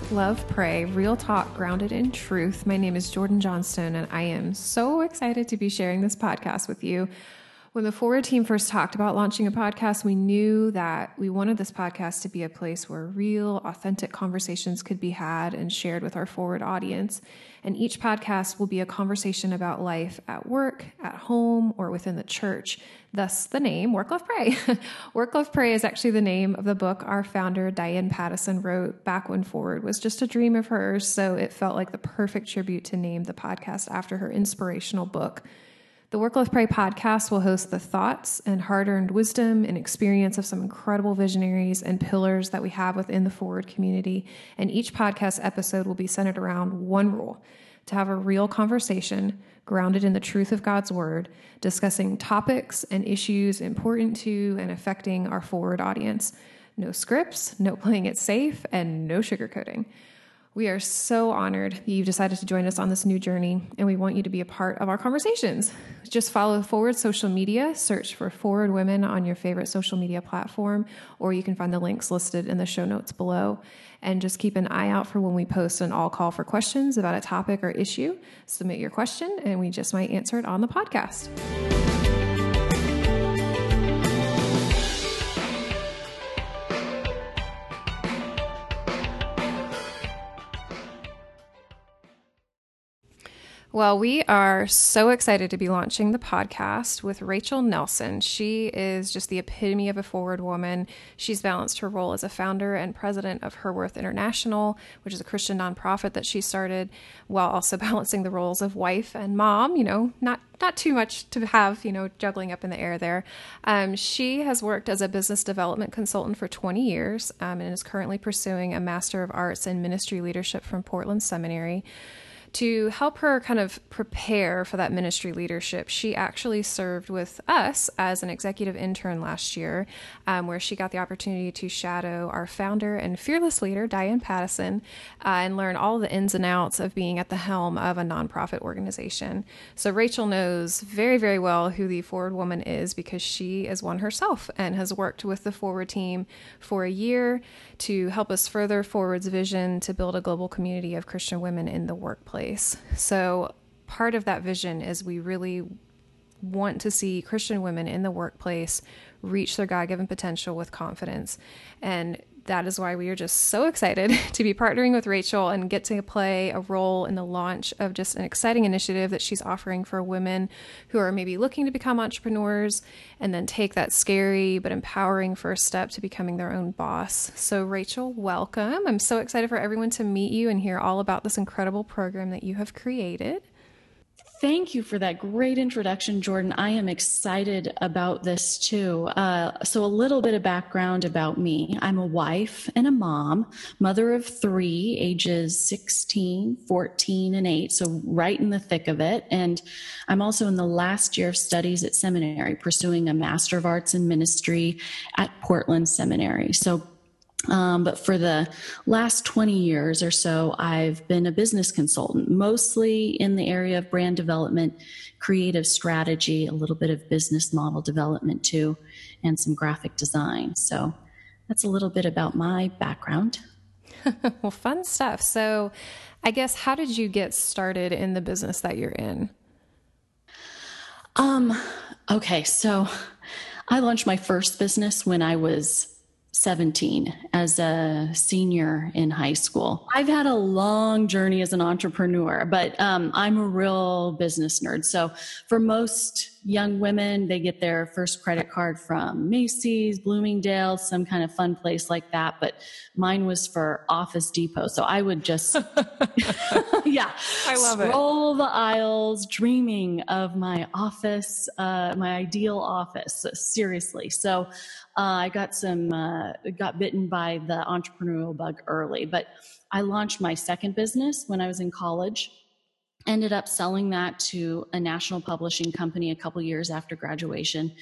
Work, Love, Pray, Real Talk, Grounded in Truth. My name is Jordan Johnston, and I am so excited to be sharing this podcast with you. When the Forward team first talked about launching a podcast, we knew that we wanted this podcast to be a place where real, authentic conversations could be had and shared with our Forward audience. And each podcast will be a conversation about life at work, at home, or within the church. Thus the name, Work, Love, Pray. Work, Love, Pray is actually the name of the book our founder, Diane Patterson, wrote back when Forward was just a dream of hers, so it felt like the perfect tribute to name the podcast after her inspirational book. The Work, Love, Pray podcast will host the thoughts and hard-earned wisdom and experience of some incredible visionaries and pillars that we have within the Forward community, and each podcast episode will be centered around one rule: to have a real conversation grounded in the truth of God's Word, discussing topics and issues important to and affecting our Forward audience. No scripts, no playing it safe, and no sugarcoating. We are so honored that you've decided to join us on this new journey, and we want you to be a part of our conversations. Just follow Forward social media, search for Forward Women on your favorite social media platform, or you can find the links listed in the show notes below. And just keep an eye out for when we post an all-call for questions about a topic or issue. Submit your question, and we just might answer it on the podcast. Well, we are so excited to be launching the podcast with Rachel Nelson. She is just the epitome of a Forward woman. She's balanced her role as a founder and president of Her Worth International, which is a Christian nonprofit that she started, while also balancing the roles of wife and mom. You know, not too much to have, juggling up in the air there. She has worked as a business development consultant for 20 years and is currently pursuing a Master of Arts in Ministry Leadership from Portland Seminary. To help her kind of prepare for that ministry leadership, she actually served with us as an executive intern last year, where she got the opportunity to shadow our founder and fearless leader, Diane Patterson, and learn all the ins and outs of being at the helm of a nonprofit organization. So Rachel knows very, very well who the Forward woman is, because she is one herself and has worked with the Forward team for a year to help us further Forward's vision to build a global community of Christian women in the workplace. So part of that vision is we really want to see Christian women in the workplace reach their God-given potential with confidence. And that is why we are just so excited to be partnering with Rachel and get to play a role in the launch of just an exciting initiative that she's offering for women who are maybe looking to become entrepreneurs and then take that scary but empowering first step to becoming their own boss. So Rachel, welcome. I'm so excited for everyone to meet you and hear all about this incredible program that you have created. Thank you for that great introduction, Jordan. I am excited about this too. So a little bit of background about me. I'm a wife and a mom, mother of three, ages 16, 14, and 8, so right in the thick of it. And I'm also in the last year of studies at seminary, pursuing a Master of Arts in Ministry at Portland Seminary. But for the last 20 years or so, I've been a business consultant, mostly in the area of brand development, creative strategy, a little bit of business model development too, and some graphic design. So that's a little bit about my background. Well, fun stuff. So I guess, how did you get started in the business that you're in? Okay. So I launched my first business when I was 17 as a senior in high school. I've had a long journey as an entrepreneur, but I'm a real business nerd. So for most young women, they get their first credit card from Macy's, Bloomingdale's, some kind of fun place like that. But mine was for Office Depot. So I would just, I love it. Roll the aisles, dreaming of my office, my ideal office, seriously. So I got bitten by the entrepreneurial bug early, but I launched my second business when I was in college. Ended up selling that to a national publishing company a couple years after graduation.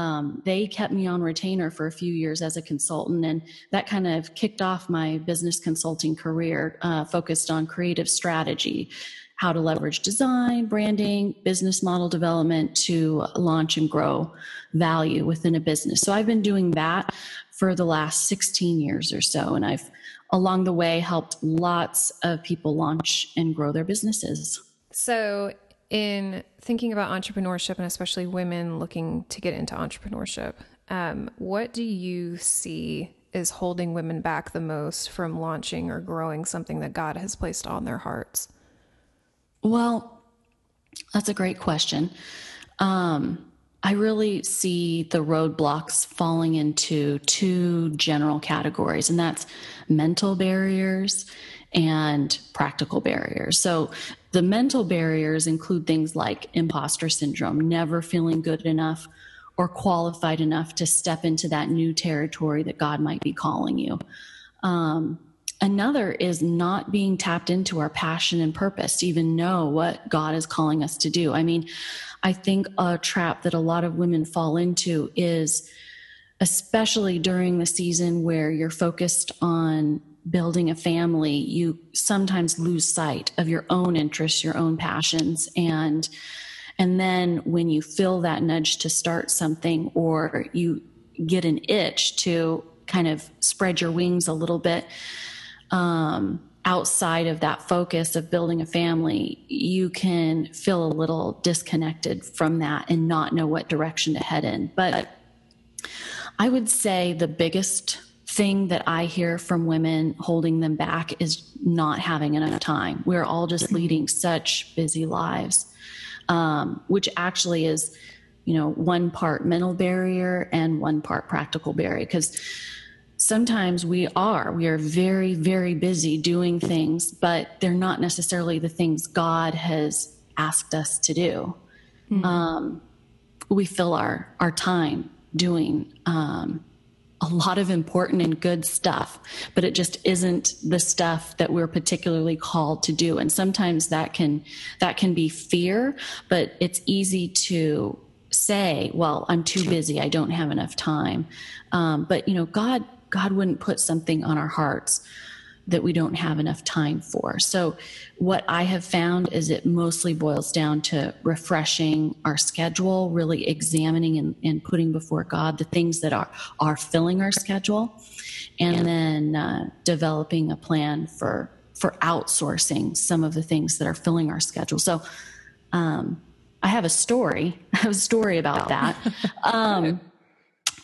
They kept me on retainer for a few years as a consultant, and that kind of kicked off my business consulting career, focused on creative strategy, how to leverage design, branding, business model development to launch and grow value within a business. So I've been doing that for the last 16 years or so, and I've along the way helped lots of people launch and grow their businesses. So in thinking about entrepreneurship, and especially women looking to get into entrepreneurship, what do you see is holding women back the most from launching or growing something that God has placed on their hearts? Well, that's a great question. I really see the roadblocks falling into two general categories, and that's mental barriers and practical barriers. So the mental barriers include things like imposter syndrome, never feeling good enough or qualified enough to step into that new territory that God might be calling you. Another is not being tapped into our passion and purpose to even know what God is calling us to do. I mean, I think a trap that a lot of women fall into is, especially during the season where you're focused on building a family, you sometimes lose sight of your own interests, your own passions. And then when you feel that nudge to start something, or you get an itch to kind of spread your wings a little bit, outside of that focus of building a family, you can feel a little disconnected from that and not know what direction to head in. But I would say the biggest thing that I hear from women holding them back is not having enough time. We're all just leading such busy lives, which actually is, you know, one part mental barrier and one part practical barrier, because sometimes we are very, very busy doing things, but they're not necessarily the things God has asked us to do. Mm-hmm. We fill our time doing a lot of important and good stuff, but it just isn't the stuff that we're particularly called to do. And sometimes that can be fear, but it's easy to say, well, I'm too busy, I don't have enough time. But you know, God wouldn't put something on our hearts that we don't have enough time for. So what I have found is it mostly boils down to refreshing our schedule, really examining and putting before God the things that are filling our schedule, and then developing a plan for outsourcing some of the things that are filling our schedule. So I have a story. About that.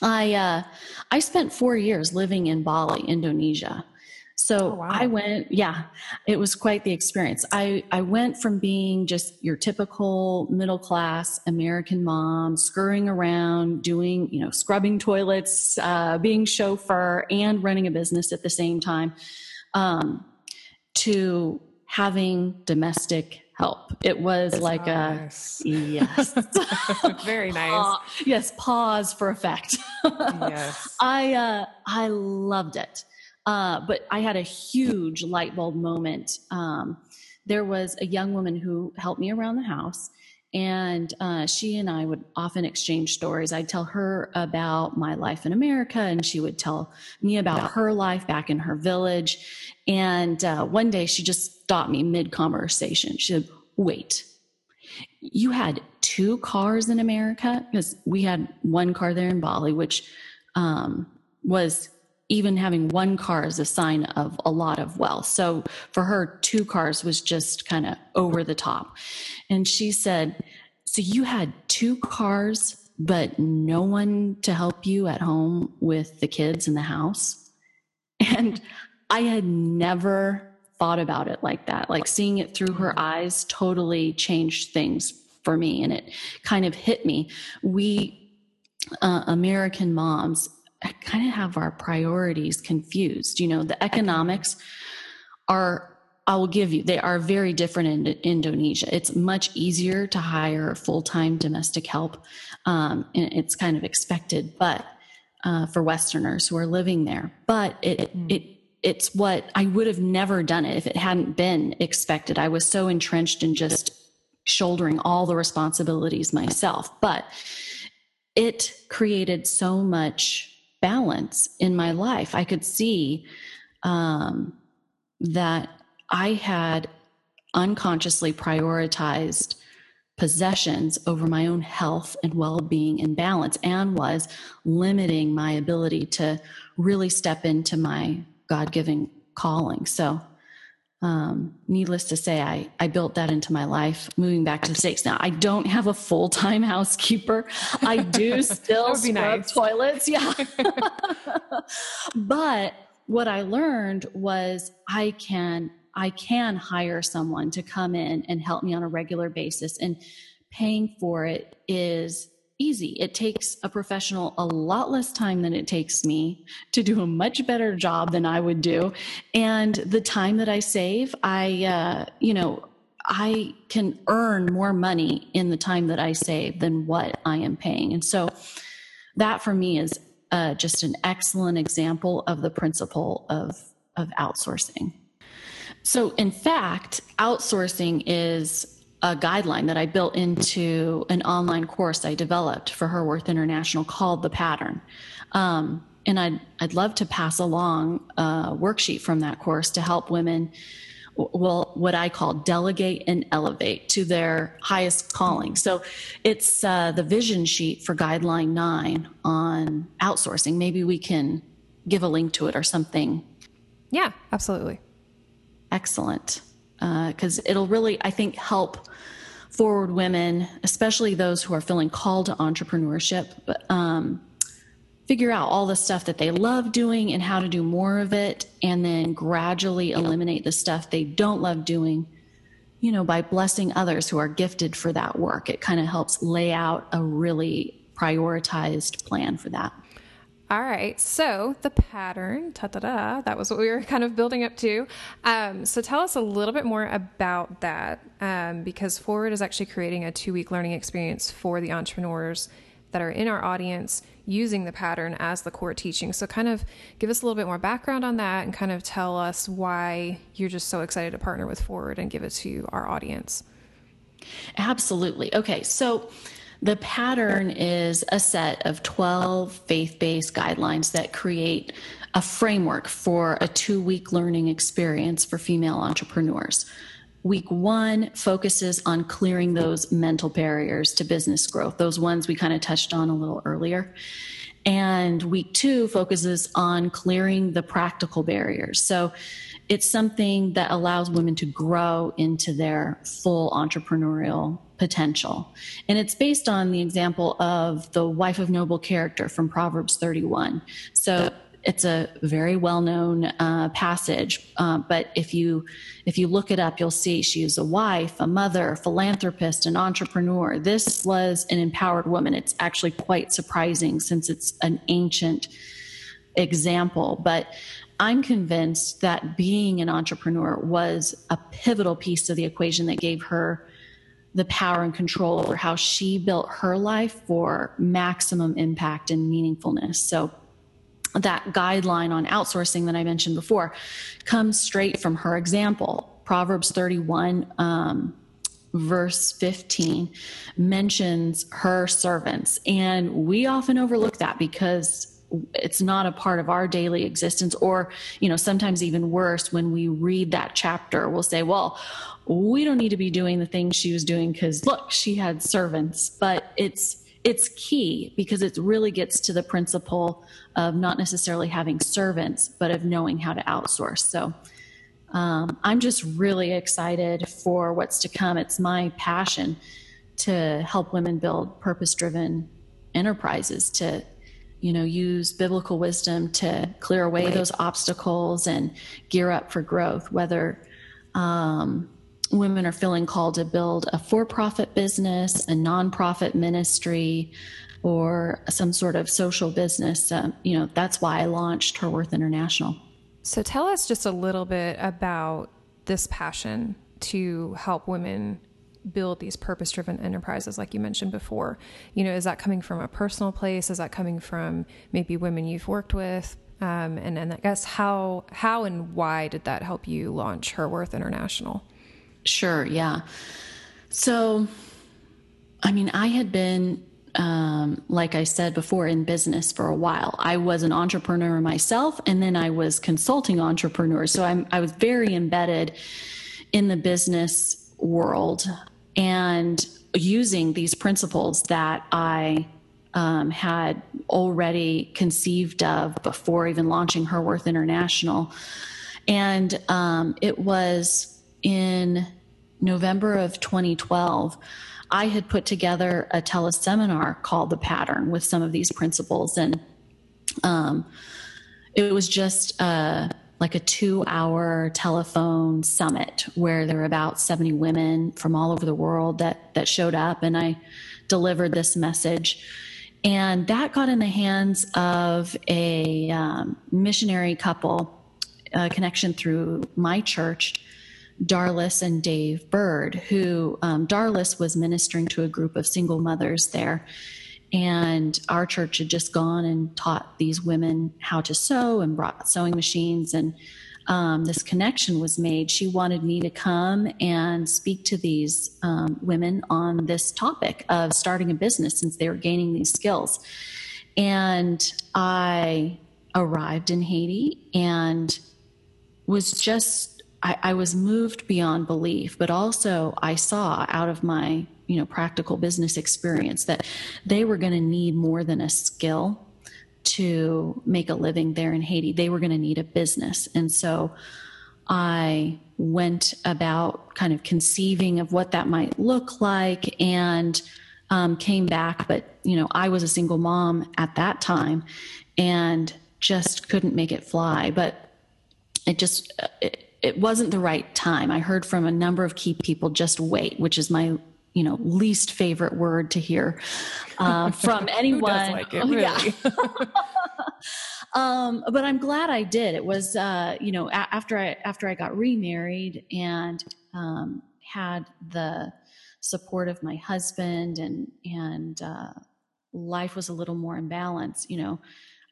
I spent 4 years living in Bali, Indonesia. So I went, it was quite the experience. I went from being just your typical middle-class American mom, scurrying around, doing, you know, scrubbing toilets, being chauffeur and running a business at the same time, to having domestic help. It was like a yes. Very nice. Yes, pause for effect. Yes. I loved it. But I had a huge light bulb moment. There was a young woman who helped me around the house, and she and I would often exchange stories. I'd tell her about my life in America, and she would tell me about her life back in her village. And one day she just stopped me mid-conversation. She said, wait, you had 2 cars in America? Because we had 1 car there in Bali, which was, even having 1 car is a sign of a lot of wealth. So for her, 2 cars was just kind of over the top. And she said, so you had 2 cars, but no one to help you at home with the kids in the house? And I had never thought about it like that. Like, seeing it through her eyes totally changed things for me. And it kind of hit me. We, American moms, I kind of have our priorities confused. You know, the economics are, I will give you, they are very different in Indonesia. It's much easier to hire full-time domestic help. And it's kind of expected, but for Westerners who are living there, but it's what I would have never done it if it hadn't been expected. I was so entrenched in just shouldering all the responsibilities myself, but it created so much balance in my life. I could see that I had unconsciously prioritized possessions over my own health and well-being and balance, and was limiting my ability to really step into my God-given calling. So needless to say, I built that into my life, moving back to the States. Now, I don't have a full-time housekeeper. I do still scrub toilets. Yeah. But what I learned was I can hire someone to come in and help me on a regular basis, and paying for it is easy. It takes a professional a lot less time than it takes me to do a much better job than I would do. And the time that I save, I can earn more money in the time that I save than what I am paying. And so that for me is just an excellent example of the principle of outsourcing. So in fact, outsourcing is a guideline that I built into an online course I developed for Her Worth International called The Pattern. And I'd love to pass along a worksheet from that course to help women, well, what I call delegate and elevate to their highest calling. So it's the vision sheet for guideline 9 on outsourcing. Maybe we can give a link to it or something. Yeah, absolutely. Excellent. Because it'll really, I think, help forward women, especially those who are feeling called to entrepreneurship, but, figure out all the stuff that they love doing and how to do more of it, and then gradually eliminate the stuff they don't love doing, by blessing others who are gifted for that work. It kind of helps lay out a really prioritized plan for that. All right. So the pattern, that was what we were kind of building up to. So tell us a little bit more about that, because Forward is actually creating a 2-week learning experience for the entrepreneurs that are in our audience using the pattern as the core teaching. So kind of give us a little bit more background on that and kind of tell us why you're just so excited to partner with Forward and give it to our audience. Absolutely. Okay. So the pattern is a set of 12 faith-based guidelines that create a framework for a 2-week learning experience for female entrepreneurs. Week 1 focuses on clearing those mental barriers to business growth, those ones we kind of touched on a little earlier. And week 2 focuses on clearing the practical barriers. So it's something that allows women to grow into their full entrepreneurial potential. And it's based on the example of the wife of noble character from Proverbs 31. So it's a very well-known passage, but if you look it up, you'll see she is a wife, a mother, a philanthropist, an entrepreneur. This was an empowered woman. It's actually quite surprising since it's an ancient example, but I'm convinced that being an entrepreneur was a pivotal piece of the equation that gave her the power and control over how she built her life for maximum impact and meaningfulness. So that guideline on outsourcing that I mentioned before comes straight from her example. Proverbs 31, verse 15 mentions her servants. And we often overlook that because it's not a part of our daily existence, or, sometimes even worse, when we read that chapter, we'll say, well, we don't need to be doing the things she was doing because look, she had servants. But it's key because it really gets to the principle of not necessarily having servants, but of knowing how to outsource. So I'm just really excited for what's to come. It's my passion to help women build purpose-driven enterprises, to use biblical wisdom to clear away those obstacles and gear up for growth, whether women are feeling called to build a for-profit business, a nonprofit ministry, or some sort of social business. That's why I launched Her Worth International. So tell us just a little bit about this passion to help women build these purpose-driven enterprises, like you mentioned before. Is that coming from a personal place? Is that coming from maybe women you've worked with? And I guess how and why did that help you launch Her Worth International? Sure. Yeah. So, I had been, like I said before, in business for a while. I was an entrepreneur myself, and then I was consulting entrepreneurs. So I was very embedded in the business world and using these principles that I had already conceived of before even launching Her Worth International. And it was in November of 2012, I had put together a teleseminar called The Pattern with some of these principles. And it was just like a 2-hour telephone summit where there were about 70 women from all over the world that showed up, and I delivered this message. And that got in the hands of a missionary couple, a connection through my church, Darlis and Dave Bird, who Darlis was ministering to a group of single mothers there. And our church had just gone and taught these women how to sew and brought sewing machines. And this connection was made. She wanted me to come and speak to these women on this topic of starting a business since they were gaining these skills. And I arrived in Haiti and was just, I was moved beyond belief, but also I saw out of my practical business experience that they were going to need more than a skill to make a living there in Haiti. They were going to need a business. And so I went about kind of conceiving of what that might look like, and came back. But, I was a single mom at that time and just couldn't make it fly. But it wasn't the right time. I heard from a number of key people, just wait, which is my least favorite word to hear from anyone. Who does like it, really? Yeah. But I'm glad I did. It was, after I got remarried and had the support of my husband, and life was a little more in balance,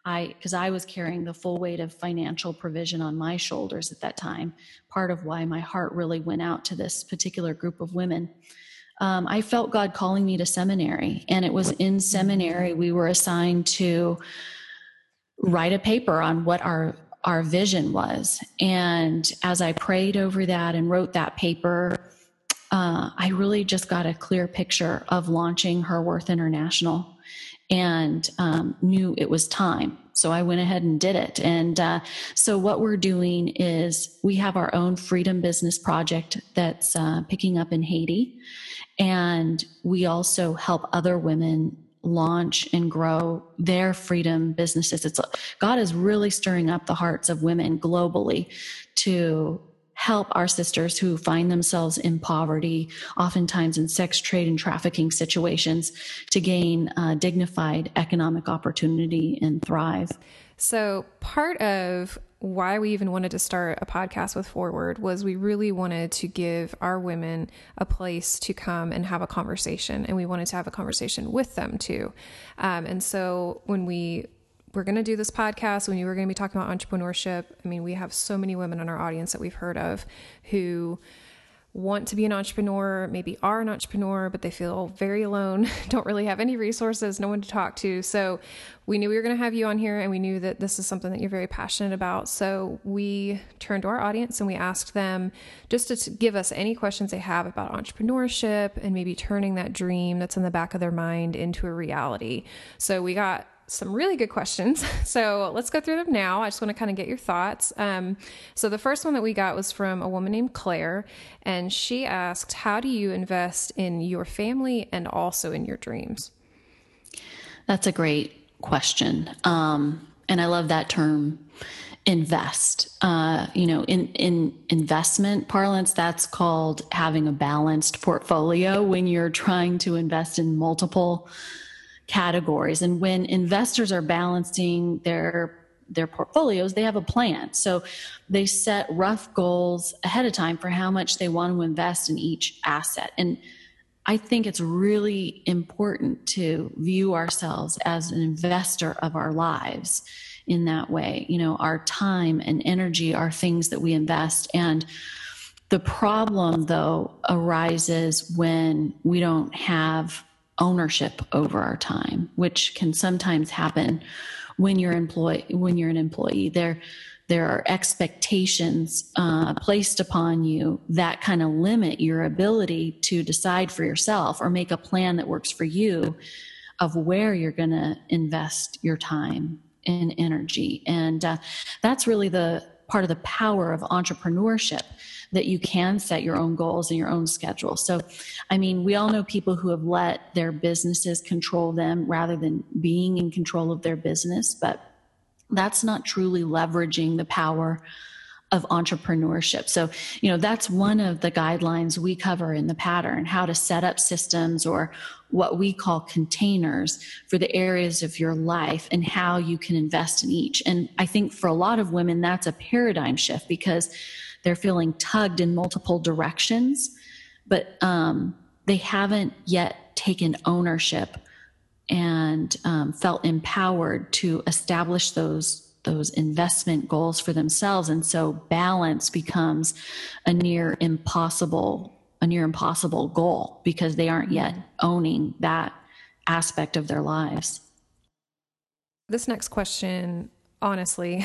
because I was carrying the full weight of financial provision on my shoulders at that time. Part of why my heart really went out to this particular group of women. I felt God calling me to seminary, and it was in seminary we were assigned to write a paper on what our vision was. And as I prayed over that and wrote that paper, I really just got a clear picture of launching Her Worth International, and knew it was time. So I went ahead and did it. And so what we're doing is we have our own Freedom Business Project that's picking up in Haiti. And we also help other women launch and grow their freedom businesses. God is really stirring up the hearts of women globally to help our sisters who find themselves in poverty, oftentimes in sex trade and trafficking situations, to gain dignified economic opportunity and thrive. So part of why we even wanted to start a podcast with Forward was we really wanted to give our women a place to come and have a conversation. And we wanted to have a conversation with them too. And so when we were going to do this podcast, when we were going to be talking about entrepreneurship, I mean, we have so many women in our audience that we've heard of who want to be an entrepreneur, maybe are an entrepreneur, but they feel very alone, don't really have any resources, no one to talk to. So we knew we were going to have you on here, and we knew that this is something that you're very passionate about. So we turned to our audience and we asked them just to give us any questions they have about entrepreneurship and maybe turning that dream that's in the back of their mind into a reality. So we got some really good questions. So let's go through them now. I just want to kind of get your thoughts. So the first one that we got was from a woman named Claire, and she asked, how do you invest in your family and also in your dreams? That's a great question. And I love that term, invest. In investment parlance, that's called having a balanced portfolio when you're trying to invest in multiple categories. And when investors are balancing their portfolios, they have a plan. So they set rough goals ahead of time for how much they want to invest in each asset. And I think it's really important to view ourselves as an investor of our lives in that way. Our time and energy are things that we invest. And the problem, though, arises when we don't have ownership over our time, which can sometimes happen when you're an employee. There are expectations placed upon you that kind of limit your ability to decide for yourself or make a plan that works for you of where you're going to invest your time and energy. And that's really the part of the power of entrepreneurship, that you can set your own goals and your own schedule. So, I mean, we all know people who have let their businesses control them rather than being in control of their business, but that's not truly leveraging the power of entrepreneurship. So, you know, that's one of the guidelines we cover in the pattern, how to set up systems or what we call containers for the areas of your life and how you can invest in each. And I think for a lot of women, that's a paradigm shift because they're feeling tugged in multiple directions, but they haven't yet taken ownership and felt empowered to establish those investment goals for themselves. And so balance becomes a near impossible goal because they aren't yet owning that aspect of their lives. This next question, honestly,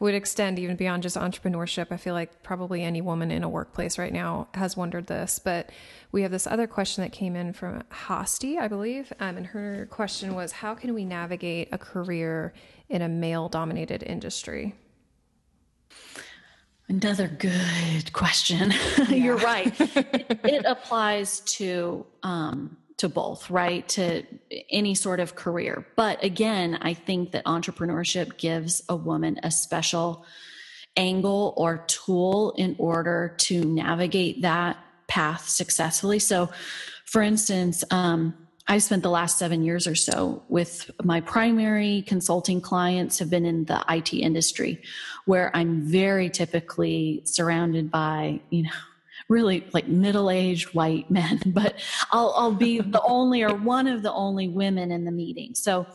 would extend even beyond just entrepreneurship. I feel like probably any woman in a workplace right now has wondered this, but we have this other question that came in from Hosti, I believe. And her question was, how can we navigate a career in a male-dominated industry? Another good question. Yeah. You're right. It applies to both, right? To any sort of career. But again, I think that entrepreneurship gives a woman a special angle or tool in order to navigate that path successfully. So for instance, I spent the last 7 years or so with my primary consulting clients have been in the IT industry, where I'm very typically surrounded by, you know, really like middle-aged white men, but I'll be the only or one of the only women in the meeting. So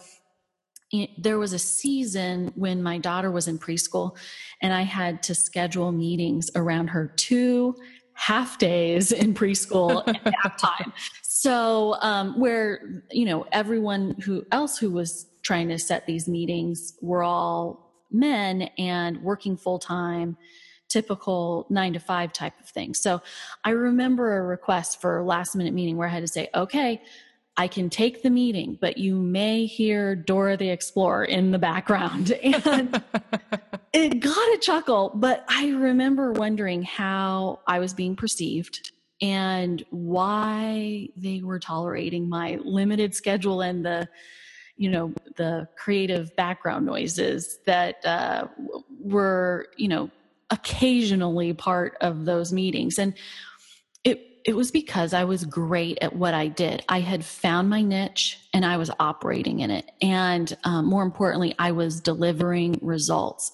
there was a season when my daughter was in preschool and I had to schedule meetings around her 2 half days in preschool at half time. So where, you know, everyone who was trying to set these meetings were all men and working full-time, typical 9-to-5 type of thing. So I remember a request for a last minute meeting where I had to say, okay, I can take the meeting, but you may hear Dora the Explorer in the background. And it got a chuckle, but I remember wondering how I was being perceived and why they were tolerating my limited schedule and the creative background noises that were, you know, occasionally part of those meetings. And it was because I was great at what I did. I had found my niche and I was operating in it. And more importantly, I was delivering results.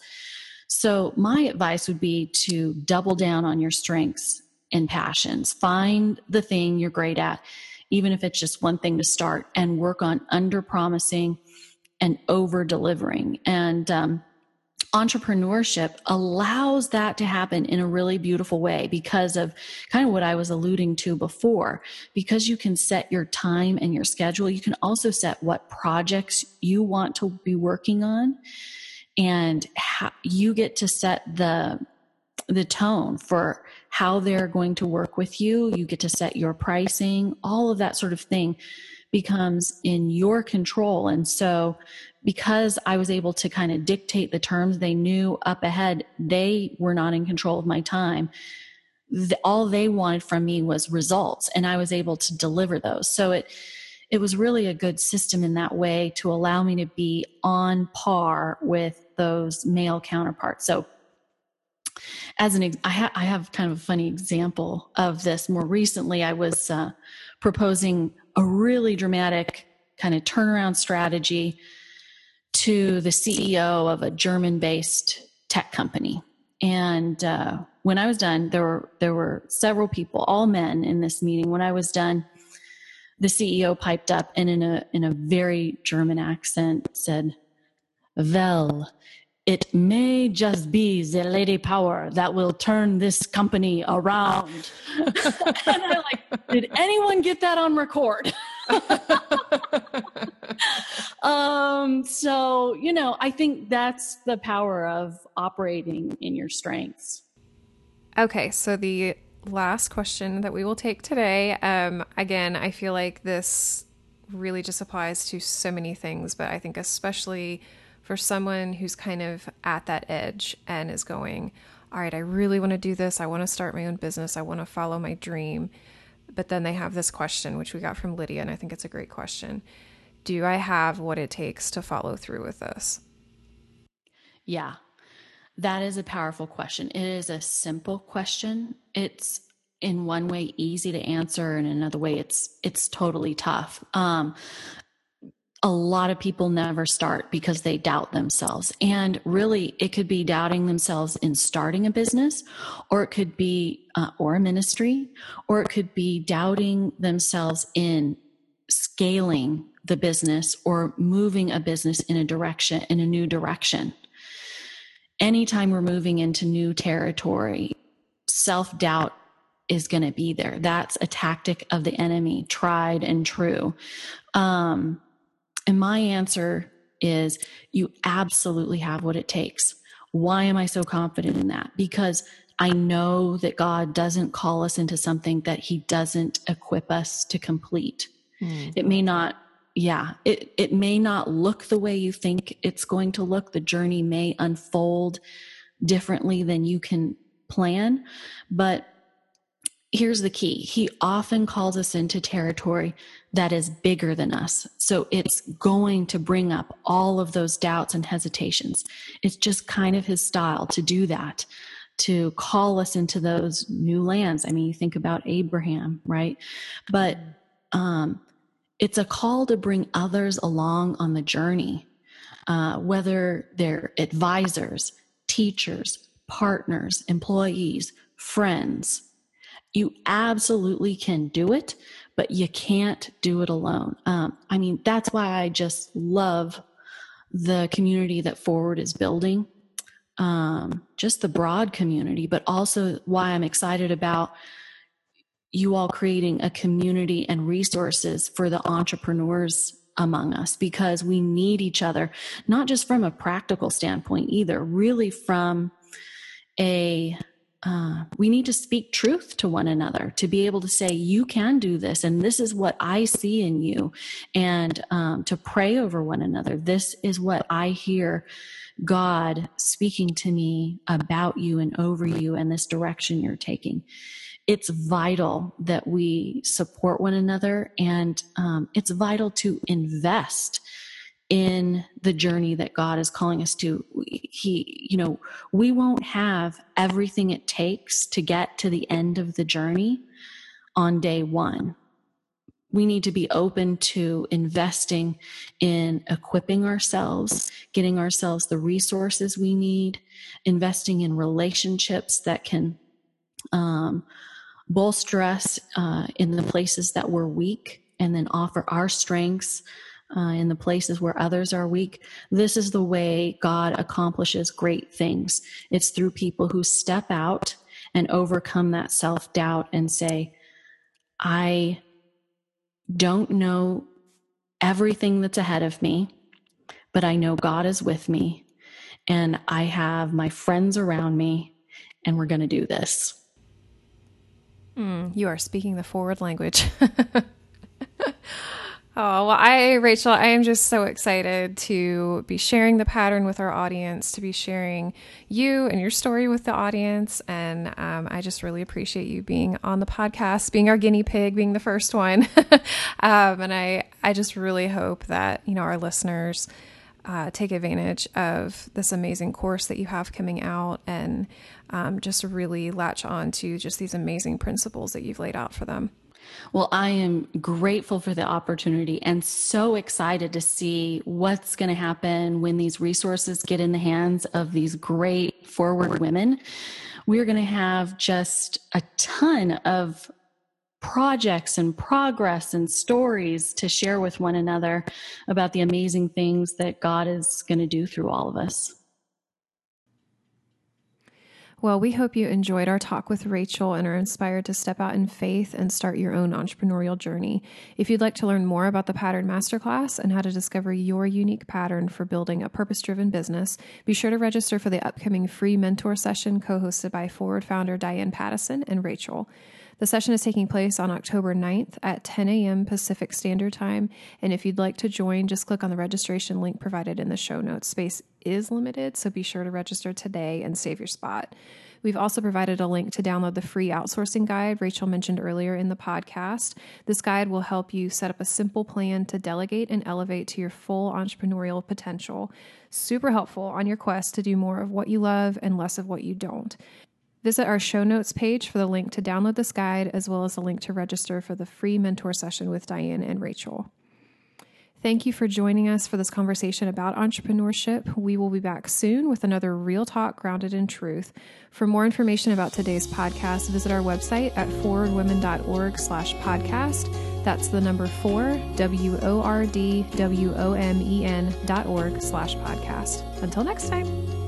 So my advice would be to double down on your strengths and passions. Find the thing you're great at, even if it's just one thing to start, and work on under-promising and over-delivering. And entrepreneurship allows that to happen in a really beautiful way because of kind of what I was alluding to before. Because you can set your time and your schedule, you can also set what projects you want to be working on, and how you get to set the tone for how they're going to work with you. You get to set your pricing. All of that sort of thing becomes in your control. And so because I was able to kind of dictate the terms they knew up ahead, they were not in control of my time. All they wanted from me was results, and I was able to deliver those. So it was really a good system in that way to allow me to be on par with those male counterparts. So I have kind of a funny example of this. More recently, I was proposing a really dramatic kind of turnaround strategy to the CEO of a German-based tech company. And when I was done, there were several people, all men, in this meeting. When I was done, the CEO piped up and in a very German accent said, "Well, it may just be the lady power that will turn this company around." And I'm like, did anyone get that on record? So, you know, I think that's the power of operating in your strengths. Okay. So the last question that we will take today, again, I feel like this really just applies to so many things, but I think especially for someone who's kind of at that edge and is going, all right, I really want to do this. I want to start my own business. I want to follow my dream. But then they have this question, which we got from Lydia, and I think it's a great question. Do I have what it takes to follow through with this? Yeah, that is a powerful question. It is a simple question. It's in one way easy to answer, and in another way it's totally tough. A lot of people never start because they doubt themselves. And really, it could be doubting themselves in starting a business, or it could be or a ministry, or it could be doubting themselves in scaling the business or moving a business in a direction, in a new direction. Anytime we're moving into new territory, self-doubt is going to be there. That's a tactic of the enemy, tried and true. And my answer is you absolutely have what it takes. Why am I so confident in that? Because I know that God doesn't call us into something that he doesn't equip us to complete. Mm. It may not, it may not look the way you think it's going to look. The journey may unfold differently than you can plan, but here's the key. He often calls us into territory that is bigger than us. So it's going to bring up all of those doubts and hesitations. It's just kind of his style to do that, to call us into those new lands. I mean, you think about Abraham, right? But it's a call to bring others along on the journey, whether they're advisors, teachers, partners, employees, friends. You absolutely can do it, but you can't do it alone. I mean, that's why I just love the community that Forward is building, just the broad community, but also why I'm excited about you all creating a community and resources for the entrepreneurs among us, because we need each other, not just from a practical standpoint either, really from a... we need to speak truth to one another, to be able to say, you can do this, and this is what I see in you, and to pray over one another. This is what I hear God speaking to me about you and over you and this direction you're taking. It's vital that we support one another, and it's vital to invest in the journey that God is calling us to. He, you know, we won't have everything it takes to get to the end of the journey on day one. We need to be open to investing in equipping ourselves, getting ourselves the resources we need, investing in relationships that can bolster us in the places that we're weak, and then offer our strengths in the places where others are weak. This is the way God accomplishes great things. It's through people who step out and overcome that self-doubt and say, I don't know everything that's ahead of me, but I know God is with me, and I have my friends around me, and we're going to do this. You are speaking the Forward language. Oh, well, Rachel, I am just so excited to be sharing the pattern with our audience, to be sharing you and your story with the audience. And I just really appreciate you being on the podcast, being our guinea pig, being the first one. And I just really hope that, you know, our listeners take advantage of this amazing course that you have coming out, and just really latch on to just these amazing principles that you've laid out for them. Well, I am grateful for the opportunity and so excited to see what's going to happen when these resources get in the hands of these great Forward women. We're going to have just a ton of projects and progress and stories to share with one another about the amazing things that God is going to do through all of us. Well, we hope you enjoyed our talk with Rachel and are inspired to step out in faith and start your own entrepreneurial journey. If you'd like to learn more about the Pattern Masterclass and how to discover your unique pattern for building a purpose-driven business, be sure to register for the upcoming free mentor session co-hosted by Forward founder Diane Patterson and Rachel. The session is taking place on October 9th at 10 a.m. Pacific Standard Time. And if you'd like to join, just click on the registration link provided in the show notes. Space is limited, so be sure to register today and save your spot. We've also provided a link to download the free outsourcing guide Rachel mentioned earlier in the podcast. This guide will help you set up a simple plan to delegate and elevate to your full entrepreneurial potential. Super helpful on your quest to do more of what you love and less of what you don't. Visit our show notes page for the link to download this guide, as well as a link to register for the free mentor session with Diane and Rachel. Thank you for joining us for this conversation about entrepreneurship. We will be back soon with another real talk grounded in truth. For more information about today's podcast, visit our website at forwardwomen.org/podcast. That's the number 4, WORDWOMEN.org/podcast. Until next time.